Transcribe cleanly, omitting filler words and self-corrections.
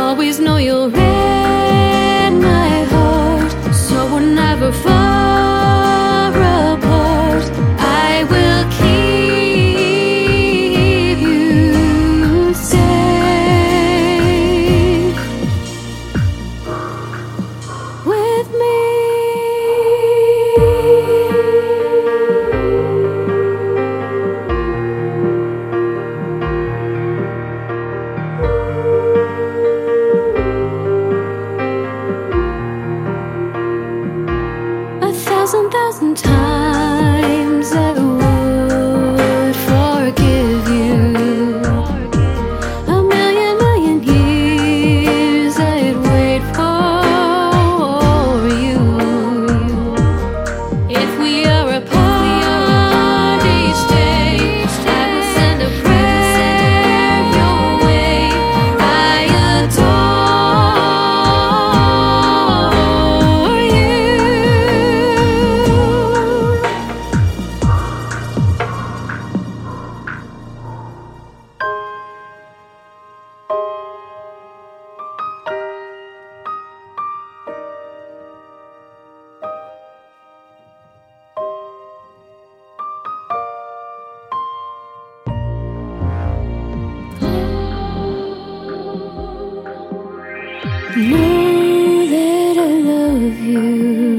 Always know you're in my heart, so we're never far apart. I will keep you safe with me. Thousand times I would forgive you, a million years I'd wait for you. If we are apart each day, I will send a prayer your way. I adore. Know that I love you.